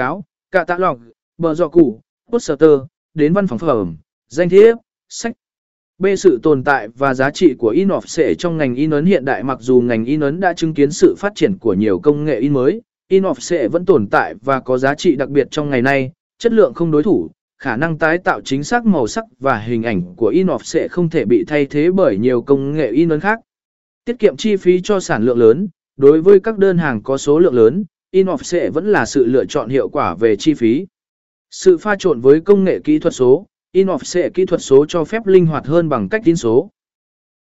cáo, cả tạ lọc, bờ giò củ, poster, đến văn phòng phẩm, danh thiếp, sách. B. Sự tồn tại và giá trị của in offset trong ngành in ấn hiện đại. Mặc dù ngành in ấn đã chứng kiến sự phát triển của nhiều công nghệ in mới, in offset vẫn tồn tại và có giá trị đặc biệt trong ngày nay. Chất lượng không đối thủ, khả năng tái tạo chính xác màu sắc và hình ảnh của in offset không thể bị thay thế bởi nhiều công nghệ in ấn khác. Tiết kiệm chi phí cho sản lượng lớn, đối với các đơn hàng có số lượng lớn, in offset vẫn là sự lựa chọn hiệu quả về chi phí. Sự pha trộn với công nghệ kỹ thuật số. In offset kỹ thuật số cho phép linh hoạt hơn bằng cách in số.